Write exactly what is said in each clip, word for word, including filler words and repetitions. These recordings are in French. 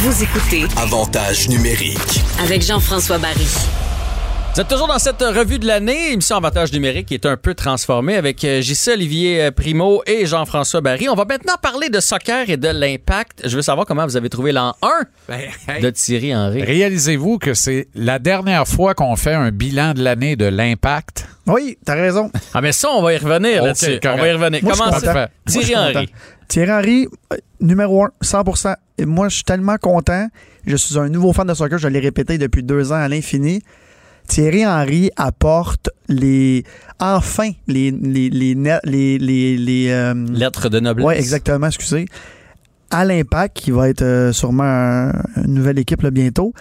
Vous écoutez Avantage numérique avec Jean-François Barry. Vous êtes toujours dans cette revue de l'année, émission Avantage numérique qui est un peu transformée avec J C Olivier Primo et Jean-François Barry. On va maintenant parler de soccer et de l'impact. Je veux savoir comment vous avez trouvé l'an un ben, hey, de Thierry Henry. Réalisez-vous que c'est la dernière fois qu'on fait un bilan de l'année de l'impact. Oui, t'as raison. Ah mais ça, on va y revenir okay, là-dessus. Correct. On va y revenir. Moi, comment ça? Thierry Moi, Henry. Thierry Henry, numéro un, cent pour cent. Et moi, je suis tellement content. Je suis un nouveau fan de soccer. Je l'ai répété depuis deux ans à l'infini. Thierry Henry apporte les enfin les les les les, les, les euh, lettres de noblesse. Ouais, exactement, excusez. À l'Impact qui va être euh, sûrement un, une nouvelle équipe là, bientôt.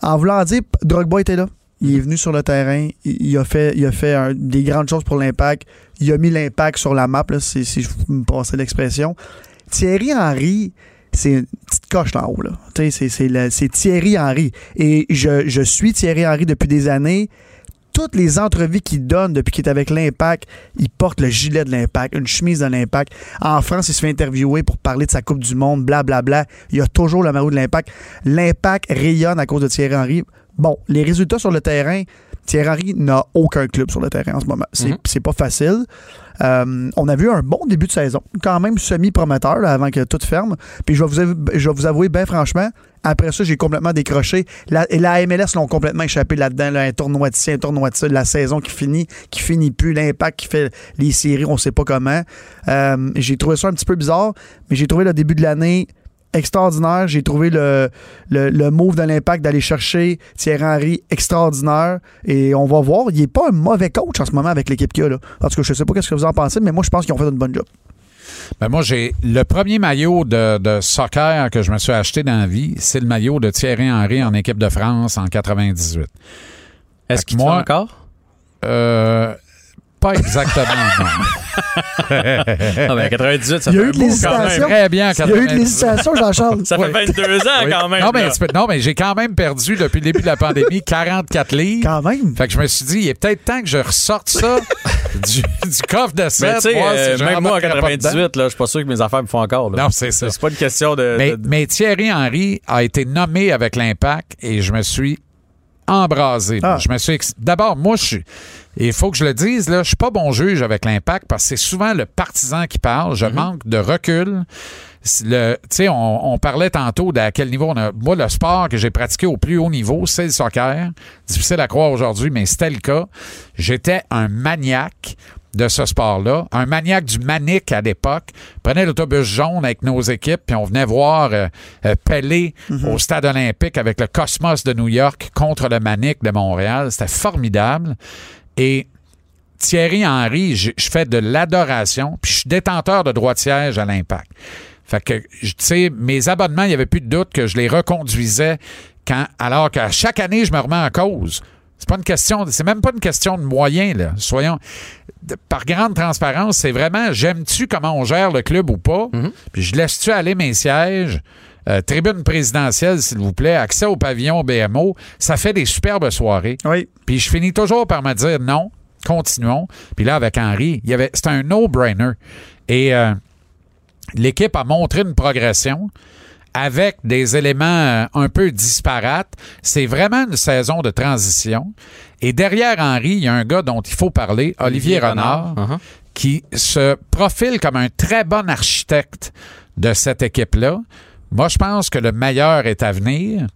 En voulant dire, Drogba était là. Il est venu sur le terrain, il a fait il a fait un, des grandes choses pour l'Impact, il a mis l'Impact sur la map là, si, si je me passais l'expression. Thierry Henry, c'est une petite coche là en haut, là. Tu sais, c'est, c'est, la, c'est Thierry Henry. Et je, je suis Thierry Henry depuis des années. Toutes les entrevues qu'il donne depuis qu'il est avec l'Impact, il porte le gilet de l'Impact, une chemise de l'Impact. En France, il se fait interviewer pour parler de sa Coupe du Monde, blablabla. Bla, bla. Il y a toujours le maillot de l'Impact. L'Impact rayonne à cause de Thierry Henry. Bon, les résultats sur le terrain, Thierry Henry n'a aucun club sur le terrain en ce moment. C'est, mm-hmm. c'est pas facile. Euh, on a vu un bon début de saison, quand même semi-prometteur là, avant que tout ferme. Puis je vais vous avouer, je vais vous avouer bien franchement, après ça, j'ai complètement décroché. La, la M L S l'ont complètement échappé là-dedans. Là, un tournoi de ci, un tournoi de ça. La saison qui finit, qui finit plus. L'Impact qui fait les séries, on sait pas comment. Euh, j'ai trouvé ça un petit peu bizarre, mais j'ai trouvé le début de l'année extraordinaire. J'ai trouvé le, le, le move de l'Impact d'aller chercher Thierry Henry extraordinaire. Et on va voir. Il n'est pas un mauvais coach en ce moment avec l'équipe qu'il y a. En tout cas, je ne sais pas ce que vous en pensez, mais moi, je pense qu'ils ont fait une bonne job. Ben moi, j'ai le premier maillot de, de soccer que je me suis acheté dans la vie, c'est le maillot de Thierry Henry en équipe de France en quatre-vingt-dix-huit. Est-ce qu'il moi, fait encore? Euh... Pas exactement, non. Non, mais quatre-vingt-dix-huit, ça fait un beau quand même. Très bien, il y a eu de l'hésitation, Jean-Charles. Ça fait vingt-deux ans oui. quand même. Non mais, non, mais j'ai quand même perdu depuis le début de la pandémie quarante-quatre livres. Quand même. Fait que je me suis dit, il est peut-être temps que je ressorte ça du, du coffre de sept. Mais moi, euh, si même moi, en quatre-vingt-dix-huit, là, je suis pas sûr que mes affaires me font encore. Là. Non, c'est ça. C'est pas une question de... Mais, de... mais Thierry Henry a été nommé avec l'Impact et je me suis... embrasé. Ah. Je me suis ex... D'abord, moi, je suis... il faut que je le dise, là, je suis pas bon juge avec l'Impact parce que c'est souvent le partisan qui parle. Je mm-hmm. manque de recul. Le, t'sais, on, on parlait tantôt d'à quel niveau on a... Moi, le sport que j'ai pratiqué au plus haut niveau, c'est le soccer. Difficile à croire aujourd'hui, mais c'était le cas. J'étais un maniaque de ce sport-là. Un maniaque du Manic à l'époque. Prenait l'autobus jaune avec nos équipes, puis on venait voir euh, euh, Pelé mm-hmm. au Stade Olympique avec le Cosmos de New York contre le Manic de Montréal. C'était formidable. Et Thierry Henry, je fais de l'adoration, puis je suis détenteur de droit de siège à l'Impact. Fait que, tu sais, mes abonnements, il n'y avait plus de doute que je les reconduisais quand, alors qu'à chaque année, je me remets en cause. C'est pas une question, c'est même pas une question de moyens, là. Soyons... Par grande transparence, c'est vraiment j'aime-tu comment on gère le club ou pas? Mm-hmm. Puis je laisse-tu aller mes sièges? Euh, tribune présidentielle, s'il vous plaît, accès au pavillon au B M O, ça fait des superbes soirées. Oui. Puis je finis toujours par me dire non, continuons. Puis là, avec Henry, il y avait, c'était un no-brainer. Et euh, l'équipe a montré une progression avec des éléments un peu disparates. C'est vraiment une saison de transition. Et derrière Henry, il y a un gars dont il faut parler, Olivier, Olivier Renard, Renard. Uh-huh. qui se profile comme un très bon architecte de cette équipe-là. Moi, je pense que le meilleur est à venir.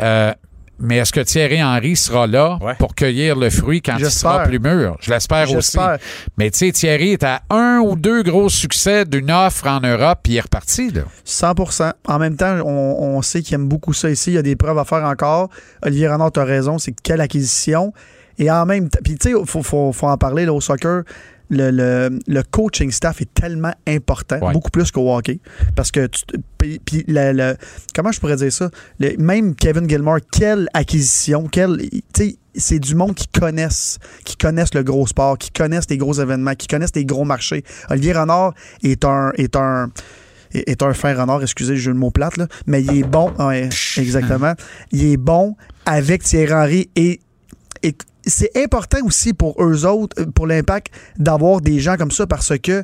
Euh, mais est-ce que Thierry Henry sera là ouais. pour cueillir le fruit quand J'espère. il sera plus mûr? Je l'espère J'espère. aussi. Mais tu sais, Thierry est à un ou deux gros succès d'une offre en Europe puis il est reparti. Là. cent pour cent. En même temps, on, on sait qu'il aime beaucoup ça ici. Il y a des preuves à faire encore. Olivier Renard, tu as raison. C'est quelle acquisition. Et en même temps, puis tu sais, il faut, faut, faut en parler là, au soccer. Le, le, le coaching staff est tellement important, ouais. beaucoup plus qu'au hockey. Parce que, tu, puis, puis la, la, comment je pourrais dire ça? Le, même Kevin Gilmore, quelle acquisition, quelle, tu sais, c'est du monde qui connaissent, qui connaissent le gros sport, qui connaissent les gros événements, qui connaissent les gros marchés. Olivier Renard est un... Est un est un fin renard, excusez, j'ai le mot plate, là, mais il est bon, ouais, exactement. Il est bon avec Thierry Henry et... et c'est important aussi pour eux autres, pour l'Impact, d'avoir des gens comme ça parce que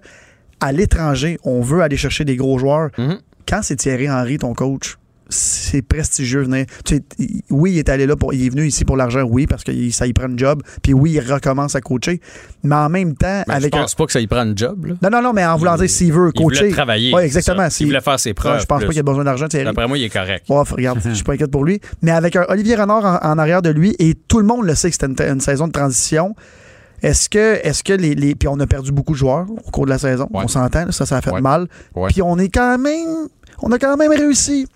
à l'étranger, on veut aller chercher des gros joueurs. Mm-hmm. Quand c'est Thierry Henry, ton coach, c'est prestigieux venir. Tu sais, oui, il est allé là pour, il est venu ici pour l'argent, oui, parce que ça y prend un job. Puis oui, il recommence à coacher. Mais en même temps, ben, avec. Je pense un... pas que ça y prend un job. Là. Non, non, non, mais en voulant il, dire s'il veut coacher. Il voulait travailler. Oui, exactement. S'il voulait faire ses preuves. Non, je pense plus. pas qu'il a besoin d'argent. D'après moi, il est correct. Oh, regarde, je suis pas inquiète pour lui. Mais avec un Olivier Renard en, en arrière de lui, et tout le monde le sait que c'était une, une saison de transition. Est-ce que, est-ce que les, les. Puis on a perdu beaucoup de joueurs au cours de la saison. Ouais. On s'entend, ça, ça a fait ouais. mal. Ouais. Puis on est quand même. On a quand même réussi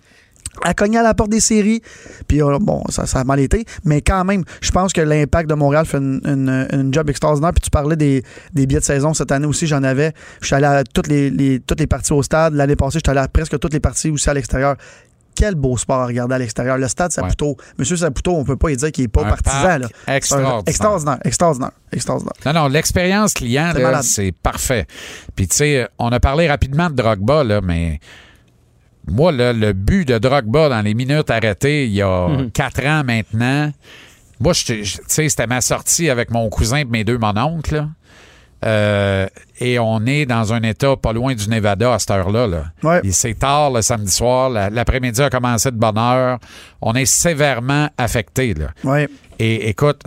à cogner à la porte des séries. Puis bon, ça, ça a mal été. Mais quand même, je pense que l'Impact de Montréal fait une, une, une job extraordinaire. Puis tu parlais des, des billets de saison. Cette année aussi, j'en avais. Je suis allé à toutes les, les, toutes les parties au stade. L'année passée, j'étais allé à presque toutes les parties aussi à l'extérieur. Quel beau sport à regarder à l'extérieur. Le stade Saputo. Ouais. Monsieur Saputo, on ne peut pas y dire qu'il n'est pas un partisan. Là. Extraordinaire. Extraordinaire. Extraordinaire. Extraordinaire. Non, non, l'expérience client, c'est, là, c'est parfait. Puis tu sais, on a parlé rapidement de Drogba, là, mais... Moi, là, le but de Drogba dans les minutes arrêtées, il y a mm-hmm. quatre ans maintenant, moi, tu sais, c'était ma sortie avec mon cousin et mes deux mononcles. Euh, et on est dans un état pas loin du Nevada à cette heure-là. Là. Ouais. Et c'est tard le samedi soir. La, l'après-midi a commencé de bonne heure. On est sévèrement affectés. Là. Ouais. Et écoute,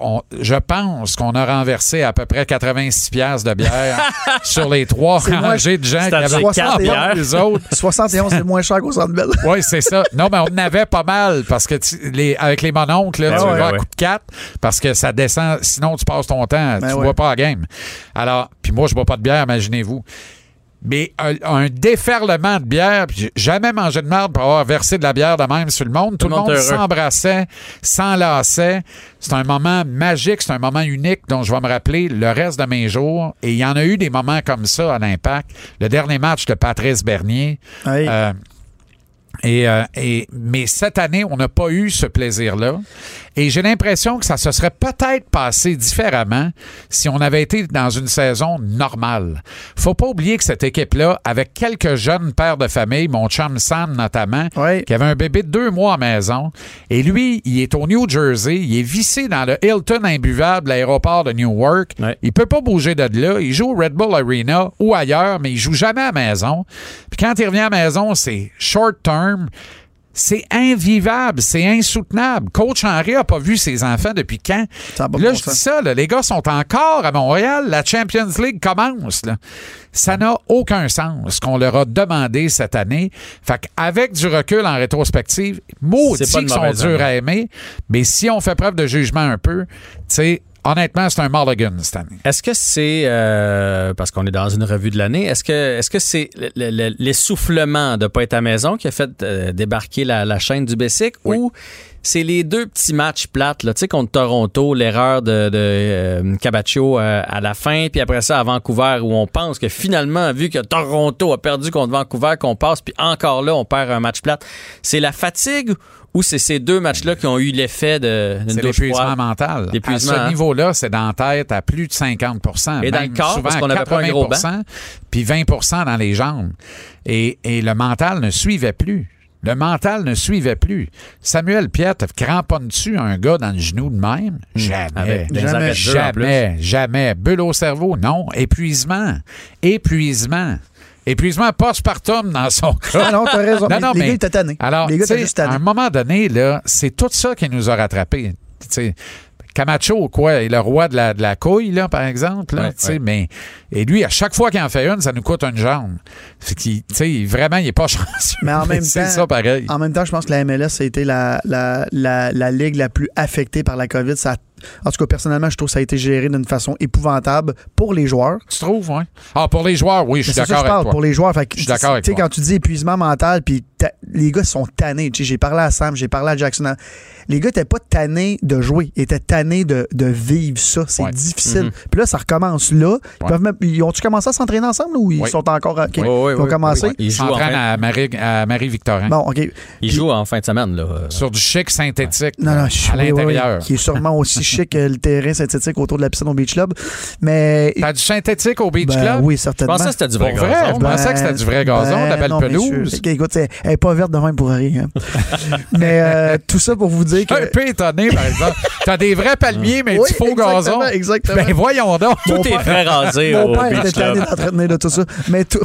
on, je pense qu'on a renversé à peu près quatre-vingt-six piastres de bière sur les trois rangées de gens qui avaient quatre les autres. soixante et onze, c'est moins cher qu'au Centre Bell. Oui, c'est ça. Non, mais on en avait pas mal parce que tu, les, avec les mononcles, là, ben tu ouais, vas ouais. à coup de quatre parce que ça descend. Sinon, tu passes ton temps. Ben tu ne ouais. bois pas la game. Alors, puis moi, je ne bois pas de bière, imaginez-vous. Mais un, un déferlement de bière, j'ai jamais mangé de merde pour avoir versé de la bière de même sur le monde. Tout, Tout le monde heureux. s'embrassait, s'enlaçait. C'est un moment magique, c'est un moment unique dont je vais me rappeler le reste de mes jours. Et il y en a eu des moments comme ça à l'Impact. Le dernier match de Patrice Bernier. Oui. Euh, Et, euh, et, mais cette année, on n'a pas eu ce plaisir-là. Et j'ai l'impression que ça se serait peut-être passé différemment si on avait été dans une saison normale. Faut pas oublier que cette équipe-là, avec quelques jeunes pères de famille, mon chum Sam notamment, oui. qui avait un bébé de deux mois à maison, et lui, il est au New Jersey, il est vissé dans le Hilton imbuvable, l'aéroport de Newark. Oui. Il peut pas bouger de là. Il joue au Red Bull Arena ou ailleurs, mais il joue jamais à la maison. Puis quand il revient à la maison, c'est short-term. C'est invivable, c'est insoutenable. Coach Henry n'a pas vu ses enfants depuis quand? Là, bon je sens. dis ça, là, les gars sont encore à Montréal, la Champions League commence. Là. Ça n'a aucun sens ce qu'on leur a demandé cette année. Fait qu'avec du recul en rétrospective, maudits qui sont durs à aimer, mais si on fait preuve de jugement un peu, tu sais, honnêtement, c'est un mulligan cette année. Est-ce que c'est, euh, parce qu'on est dans une revue de l'année, est-ce que, est-ce que c'est le, le, l'essoufflement de ne pas être à la maison qui a fait euh, débarquer la, la chaîne du Bessic oui. ou c'est les deux petits matchs plates, là, tu sais, contre Toronto, l'erreur de, de euh, Camacho euh, à la fin, puis après ça à Vancouver où on pense que finalement, vu que Toronto a perdu contre Vancouver, qu'on passe, puis encore là, on perd un match plate. C'est la fatigue ou c'est ces deux matchs-là qui ont eu l'effet de d'une douche froide. Mental. L'épuisement mental. À ce niveau-là, c'est dans la tête à plus de cinquante pour cent. Et dans le corps, souvent parce qu'on n'avait pas un gros banc. Puis vingt pour cent dans les jambes. Et, et le mental ne suivait plus. Le mental ne suivait plus. Samuel Pierre, te cramponnes-tu un gars dans le genou de même? Jamais. Mmh. Jamais, jamais, jamais, jamais. Bulle au cerveau, non. Épuisement. Épuisement. Épuisement postpartum dans son cas. Non, t'as raison. Non, non, les mais, gars, t'as tanné. Alors, les gars, t'as juste tanné. À un moment donné, là, c'est tout ça qui nous a rattrapés. T'sais, Camacho, quoi, est le roi de la, de la couille, là, par exemple. Là, ouais, ouais. Mais, et lui, à chaque fois qu'il en fait une, ça nous coûte une jambe. Fait qu'il, t'sais, vraiment, il n'est pas chanceux. Mais en même c'est temps, ça pareil. En même temps, je pense que la M L S, ça a été la, la, la, la ligue la plus affectée par la COVID. Ça a En tout cas, personnellement, je trouve que ça a été géré d'une façon épouvantable pour les joueurs. Tu trouves, oui. Ah, pour les joueurs, oui, je suis d'accord avec toi. Pour les joueurs, fait que, je suis d'accord avec toi. Quand tu dis épuisement mental, puis les gars sont tannés. T'sais, j'ai parlé à Sam, j'ai parlé à Jackson. Les gars n'étaient pas tannés de jouer, ils étaient tannés de, de vivre ça. C'est ouais. difficile. Mm-hmm. Puis là, ça recommence là. Ils, ouais. peuvent même, ils ont-tu commencé à s'entraîner ensemble ou ils oui. sont encore... Okay, oui, oui, ils ont oui, commencé? Oui, oui. Ils s'entraînent à Marie, à Marie Victorin. Bon, OK. Ils puis, jouent en fin de semaine, là. Sur du chic synthétique. Non, non, je suis à l'intérieur. Oui, oui, qui est sûrement aussi chic, le terrain synthétique autour de la piscine au Beach Club. Mais... T'as du synthétique au Beach ben, Club? Oui, certainement. Je pensais que c'était du vrai gazon. Ben, je pensais que c'était du vrai gazon, ben, la belle non, pelouse. Je, écoute, elle n'est pas verte de même pour rien. Hein. mais euh, tout ça pour vous dire que... Un peu étonné, par exemple. T'as des vrais palmiers, mais oui, du faux gazon. Exactement. Ben voyons donc. Tout mon est vrai rasé au père, Beach Club. Mon père était allé de tout ça. Mais tout...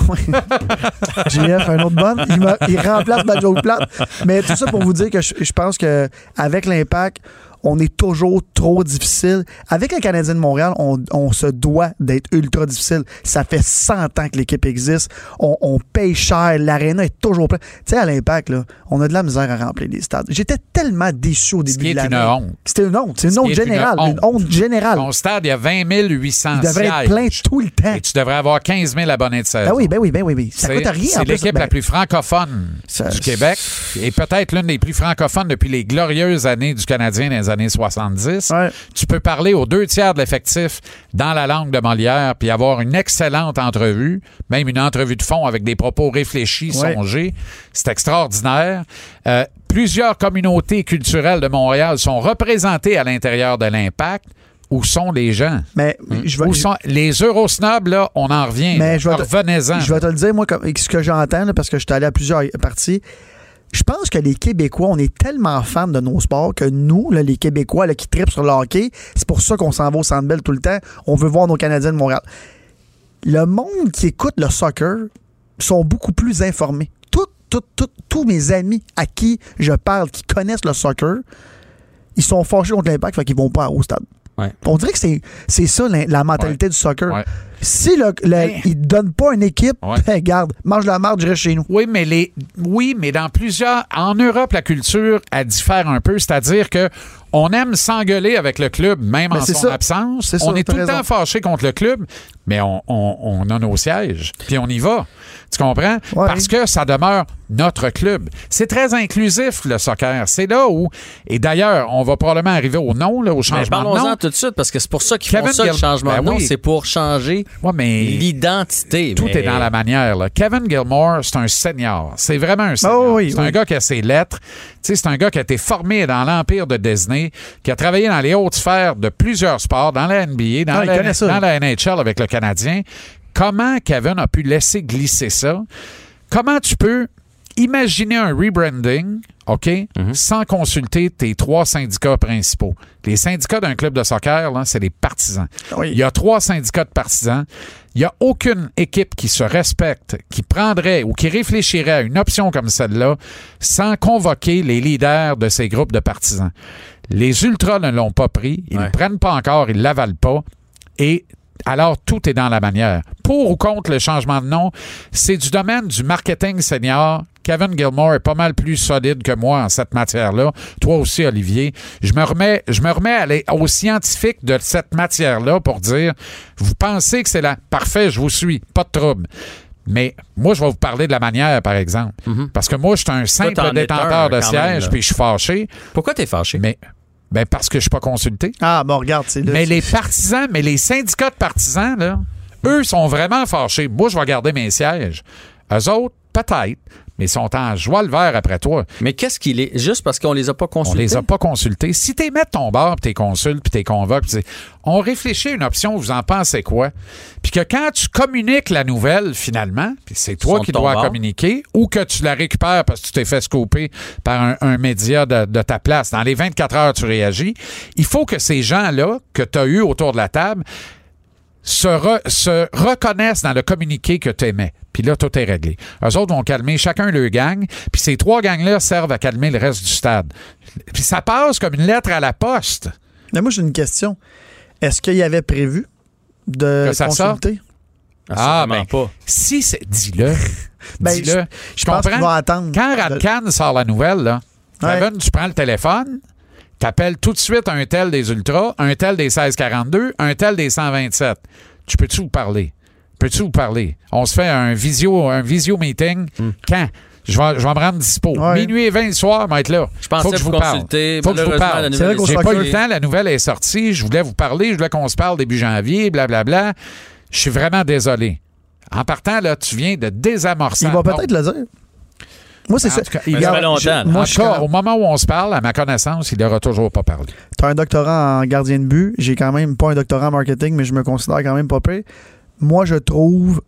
J F, un autre bonne. Il, il remplace ma joke plate. Mais tout ça pour vous dire que je, je pense qu'avec l'Impact, on est toujours trop difficile. Avec le Canadien de Montréal, on, on se doit d'être ultra difficile. Ça fait cent ans que l'équipe existe. On, on paye cher. L'aréna est toujours pleine. Tu sais, à l'Impact, là, on a de la misère à remplir les stades. J'étais tellement déçu au début de l'année. C'était une honte. C'était une honte. C'est une honte générale. Une honte générale. Ton stade, il y a vingt mille huit cents sièges. Il devrait être plein tout le temps. Et tu devrais avoir quinze mille abonnés de saison. Ben oui, ben oui, ben oui. oui. Ça coûte rien. C'est l'équipe ben, la plus francophone ça, du Québec et peut-être l'une des plus francophones depuis les glorieuses années du Canadien dans les années soixante-dix. Ouais. Tu peux parler aux deux tiers de l'effectif dans la langue de Molière puis avoir une excellente entrevue, même une entrevue de fond avec des propos réfléchis, ouais. songés. C'est extraordinaire. Euh, plusieurs communautés culturelles de Montréal sont représentées à l'intérieur de l'Impact. Où sont les gens? Mais, hum. je vais, Où sont les Eurosnobs, là, on en revient. Mais je vais te, je vais te le dire, moi, comme, ce que j'entends, là, parce que je suis allé à plusieurs parties. Je pense que les Québécois, on est tellement fans de nos sports que nous, là, les Québécois là, qui trippent sur le hockey, c'est pour ça qu'on s'en va au Centre Bell tout le temps. On veut voir nos Canadiens de Montréal. Le monde qui écoute le soccer sont beaucoup plus informés. Tout, tout, tout, tous mes amis à qui je parle, qui connaissent le soccer, ils sont fâchés contre l'Impact, fait qu'ils vont pas au stade. Ouais. On dirait que c'est, c'est ça la, la mentalité ouais. du soccer. Ouais. Si le, le, il ne donne pas une équipe, ouais. ben garde, mange la marde, je reste chez nous. Oui, mais les, oui, mais dans plusieurs... En Europe, la culture, elle diffère un peu. C'est-à-dire que on aime s'engueuler avec le club, même ben en son ça. absence. C'est on ça, est tout le temps fâché contre le club, mais on, on, on a nos sièges, puis on y va. Tu comprends? Ouais. Parce que ça demeure notre club. C'est très inclusif, le soccer. C'est là où... Et d'ailleurs, on va probablement arriver au nom, là, au changement de nom. Parlons-en tout de suite, parce que c'est pour ça qu'ils Kevin font ça, Gil- le changement ben de nom. Oui. C'est pour changer ouais, mais l'identité. Tout mais... est dans la manière. Là. Kevin Gilmore, c'est un senior. C'est vraiment un senior. Oh, oui, c'est oui. un gars qui a ses lettres. T'sais, c'est un gars qui a été formé dans l'Empire de Disney, qui a travaillé dans les hautes sphères de plusieurs sports, dans la N B A, dans, non, la, dans la N H L avec le Canadien. Comment Kevin a pu laisser glisser ça? Comment tu peux imaginer un rebranding, OK, mm-hmm. sans consulter tes trois syndicats principaux? Les syndicats d'un club de soccer, là, c'est les partisans. Oui. Il y a trois syndicats de partisans. Il n'y a aucune équipe qui se respecte, qui prendrait ou qui réfléchirait à une option comme celle-là sans convoquer les leaders de ces groupes de partisans. Les ultras ne l'ont pas pris. Ils ne ouais. le prennent pas encore. Ils ne l'avalent pas. Et... Alors, tout est dans la manière. Pour ou contre le changement de nom, c'est du domaine du marketing senior. Kevin Gilmore est pas mal plus solide que moi en cette matière-là. Toi aussi, Olivier. Je me remets, je me remets à les, aux scientifiques de cette matière-là pour dire, vous pensez que c'est la... Parfait, je vous suis, pas de trouble. Mais moi, je vais vous parler de la manière, par exemple. Mm-hmm. Parce que moi, je suis un simple Toi, détenteur un, de siège, puis je suis fâché. Pourquoi t'es fâché? Mais... Ben parce que je ne suis pas consulté. Ah, bon, regarde, c'est là. Mais les partisans, mais les syndicats de partisans, là, eux sont vraiment fâchés. Moi, je vais garder mes sièges. Eux autres, peut-être, mais sont en joie le vert après toi. Mais qu'est-ce qu'il est? Juste parce qu'on les a pas consultés? On les a pas consultés. Si t'es mets ton bar, puis t'es consultes, puis t'es convoques, puis on réfléchit à une option, vous en pensez quoi? Puis que quand tu communiques la nouvelle, finalement, puis c'est toi qui dois la communiquer, ou que tu la récupères parce que tu t'es fait scooper par un, un média de, de ta place. Dans les vingt-quatre heures, tu réagis. Il faut que ces gens-là que t'as eu autour de la table se, re, se reconnaissent dans le communiqué que t'émets. Puis là, tout est réglé. Eux autres vont calmer chacun leur gang, puis ces trois gangs-là servent à calmer le reste du stade. Puis ça passe comme une lettre à la poste. Mais moi, j'ai une question. Est-ce qu'il y avait prévu de consulter? Ah, ben, pas. Si c'est... Dis-le. ben, dis-le. Je, je, je pense qu'on va attendre. Quand Radcan sort la nouvelle, là, ouais. Kevin, tu prends le téléphone, t'appelles tout de suite un tel des Ultras, un tel des seize quarante-deux, un tel des cent vingt-sept. Tu peux-tu vous parler? Peux-tu vous parler? On se fait un visio, un visio meeting. Mm. Quand? Je vais, je vais me rendre dispo. Ouais. Minuit et vingt le soir, m'être là. Je pensais faut que je vous parle. Faut que je vous parle. C'est vrai qu'on j'ai pas eu le temps. La nouvelle est sortie. Je voulais vous parler. Je voulais qu'on se parle début janvier. Blablabla. Je suis vraiment désolé. En partant, là, tu viens de désamorcer. Il va peut-être le dire. Moi, c'est ça. Cas, il ça a, fait longtemps. Je, moi, je, cas, au moment où on se parle, à ma connaissance, il n'aura toujours pas parlé. Tu as un doctorat en gardien de but. J'ai quand même pas un doctorat en marketing, mais je me considère quand même pas pire. Moi, je trouve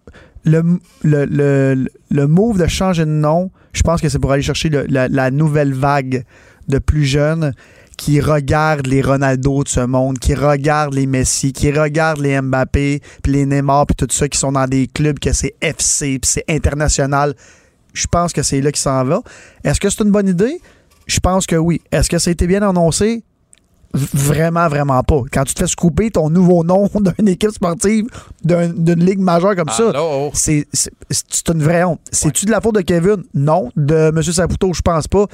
le, le, le, le move de changer de nom, je pense que c'est pour aller chercher le, la, la nouvelle vague de plus jeunes qui regardent les Ronaldo de ce monde, qui regardent les Messi, qui regardent les Mbappé, puis les Neymar, puis tout ça, qui sont dans des clubs que c'est F C, puis c'est international. Je pense que c'est là qu'il s'en va. Est-ce que c'est une bonne idée? Je pense que oui. Est-ce que ça a été bien annoncé? Vraiment, vraiment pas. Quand tu te fais scooper ton nouveau nom d'une équipe sportive, d'un, d'une ligue majeure comme ça, c'est, c'est, c'est une vraie honte. C'est-tu de la faute de Kevin? Non. De M. Saputo, je pense pas.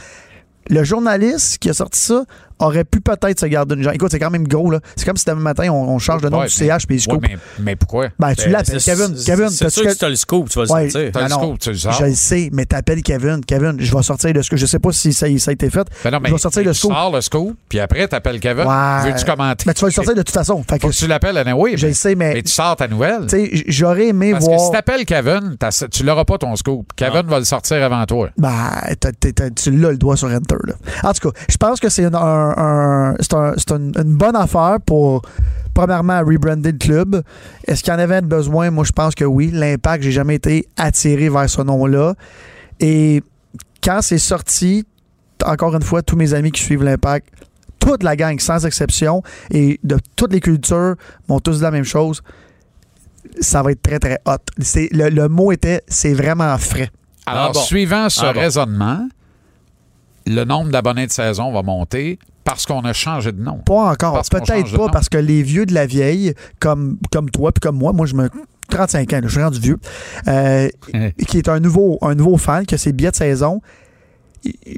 Le journaliste qui a sorti ça aurait pu peut-être se garder une jambe. Écoute, c'est quand même gros, là. C'est comme si demain matin, on, on change le nom ouais, du mais, C H puis il se coupe. Ouais, mais, mais pourquoi? Ben, tu l'appelles Kevin. C'est, Kevin, c'est sûr que si t'as le scoop, tu vas ouais, le sortir. T'as ben le scoop, tu le sors. Je le sais, mais t'appelles Kevin. Kevin, je vais sortir le scoop. Je sais pas si ça, ça a été fait. Ben non, mais je vais sortir le scoop. Tu sors le scoop, puis après, t'appelles Kevin. Ouais. Veux-tu commenter? Mais ben, tu vas le sortir de toute façon. Fait que, que tu l'appelles, oui. Mais, je le sais, mais. Mais tu sors ta nouvelle. Tu sais, j'aurais aimé Parce voir. Parce que si t'appelles Kevin, tu l'auras pas ton scoop. Kevin va le sortir avant toi. Ben, tu l'as le doigt sur Enter, là. En tout cas, je pense que c'est un. Un, un, c'est, un, c'est une, une bonne affaire pour, premièrement, rebrander le club. Est-ce qu'il y en avait besoin? Moi, je pense que oui. L'Impact, j'ai jamais été attiré vers ce nom-là. Et quand c'est sorti, encore une fois, tous mes amis qui suivent l'Impact, toute la gang, sans exception, et de toutes les cultures, m'ont tous dit la même chose. Ça va être très, très hot. C'est, le, le mot était « c'est vraiment frais ». Alors, ah bon. Suivant ce ah bon. raisonnement, le nombre d'abonnés de saison va monter parce qu'on a changé de nom. Pas encore. Parce Peut-être pas parce que les vieux de la vieille, comme, comme toi puis comme moi, moi je me... trente-cinq ans, là, je suis rendu vieux, euh, qui est un nouveau, un nouveau fan, qui a ses billets de saison,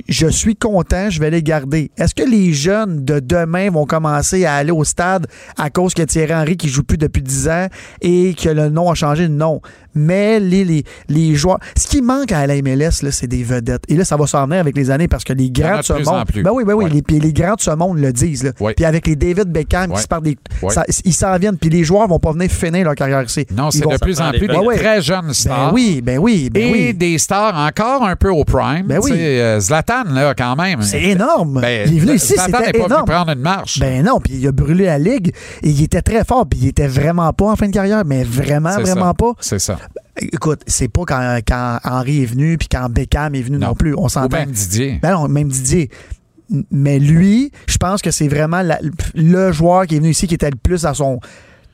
je suis content, je vais les garder. Est-ce que les jeunes de demain vont commencer à aller au stade à cause que Thierry Henry qui joue plus depuis dix ans et que le nom a changé? Non. Mais les, les, les joueurs... Ce qui manque à la M L S, là, c'est des vedettes. Et là, ça va s'en venir avec les années parce que les grands de ce monde... Ben oui, ben oui, ouais. les, puis les grands de ce monde le disent. Là. Ouais. Puis avec les David Beckham ouais. qui se partent des... Ouais. Ça, ils s'en viennent, puis les joueurs vont pas venir finir leur carrière ici. Non, c'est vont... de plus en plus des ben ouais. très jeunes stars. Ben oui, ben oui, ben oui. Et des stars encore un peu au prime. Ben oui. Euh, Zlatan, là, quand même. C'est énorme. Ben, il est venu ici, Zlatan n'est pas énorme. Venu prendre une marche. Ben non, puis il a brûlé la ligue. Et il était très fort, puis il était vraiment pas en fin de carrière, mais vraiment, c'est vraiment ça. pas. C'est ça. Écoute, c'est pas quand, quand Henry est venu puis quand Beckham est venu non, non plus. On s'entend. Ou même Didier. Ben non, même Didier. Mais lui, je pense que c'est vraiment la, le joueur qui est venu ici qui était le plus à son...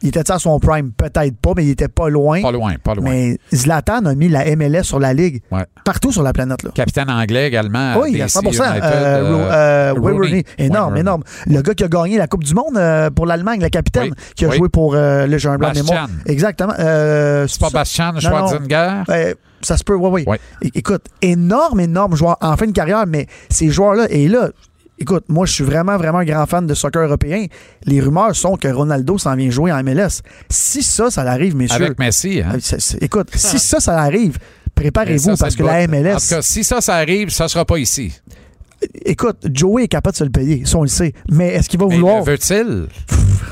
Il était à son prime, peut-être pas, mais il était pas loin. Pas loin, pas loin. Mais Zlatan a mis la M L S sur la Ligue. Ouais. Partout sur la planète. Là. Capitaine anglais également. Oui, à cent pour cent. United, euh, euh, Rooney. Rooney. Énorme, Rooney. énorme. Le gars qui a gagné la Coupe du Monde euh, pour l'Allemagne, la capitaine, oui. qui a oui. joué pour euh, le Jean-Blanc Mémoire. Exactement. Euh, c'est, c'est pas ça. Bastian Schwarzenegger? Euh, ça se peut, oui, oui. Ouais. É- écoute, énorme, énorme joueur. En fin de carrière, mais ces joueurs-là, et là... Écoute, moi, je suis vraiment, vraiment un grand fan de soccer européen. Les rumeurs sont que Ronaldo s'en vient jouer en M L S. Si ça, ça l'arrive, messieurs. Avec Messi, hein? C'est, c'est, écoute, ah. si ça, ça l'arrive, préparez-vous ça, parce que la M L S... En tout cas, si ça, ça arrive, ça sera pas ici. Écoute, Joey est capable de se le payer, ça on le sait. Mais est-ce qu'il va vouloir... Mais veut-il?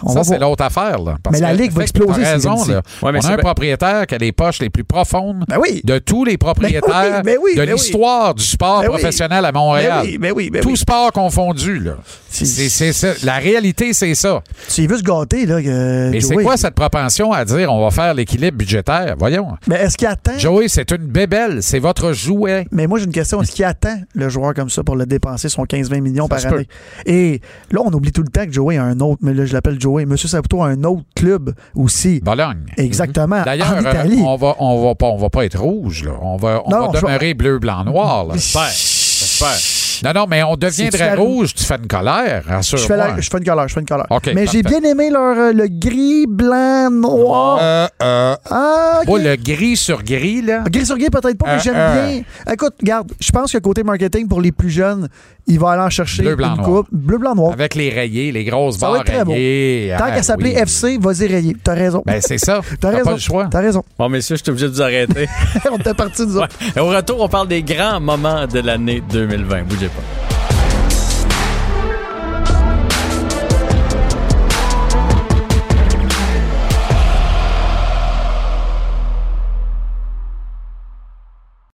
On ça, va c'est voir. l'autre affaire. Là, parce mais la Ligue va exploser. Raison, si là. Ouais, mais on a un ben... propriétaire qui a les poches les plus profondes ben oui. de tous les propriétaires ben oui, ben oui, de l'histoire ben oui. du sport ben professionnel ben oui. à Montréal. Ben oui, ben oui, ben oui. Tout sport confondu. Là. C'est, c'est, c'est ça. La réalité, c'est ça. Tu veux se gâter. Là, que mais Joey... c'est quoi cette propension à dire on va faire l'équilibre budgétaire? Voyons. Mais est-ce qu'il attend? Joey, c'est une bébelle. C'est votre jouet. Mais moi, j'ai une question. Est-ce qu'il attend le joueur comme ça pour le dépenser son quinze à vingt millions ça par année? Peut. Et là, on oublie tout le temps que Joey a un autre, mais là, je l'appelle Joey. Monsieur Saputo a un autre club aussi. Bologne. Exactement. D'ailleurs, en Italie. on va, on va pas, on va pas être rouge, là. On va, on non, va demeurer je... bleu, blanc, noir, là. J'espère. J'espère. Non, non, mais on deviendrait rouge. Tu fais une colère, rassure-moi. Je fais, la, je fais une colère, je fais une colère. Okay, mais parfait. J'ai bien aimé leur, euh, le gris, blanc, noir. Euh, euh, ah, okay. Oh, le gris sur gris, là. Gris sur gris, peut-être pas, euh, mais j'aime euh. bien. Écoute, regarde, je pense que côté marketing, pour les plus jeunes, il va aller en chercher bleu, blanc, une coupe. Bleu, blanc, noir. Avec les rayés, les grosses ça barres rayées. Tant ah, qu'à s'appeler oui. F C, vas-y rayer. T'as raison. Ben, c'est ça. T'as, T'as raison. Pas le choix. T'as raison. Bon, messieurs, je suis obligé de vous arrêter. On était partis, nous autres. Ouais. Au retour, on parle des grands moments de l'année deux mille vingt. Bougez pas.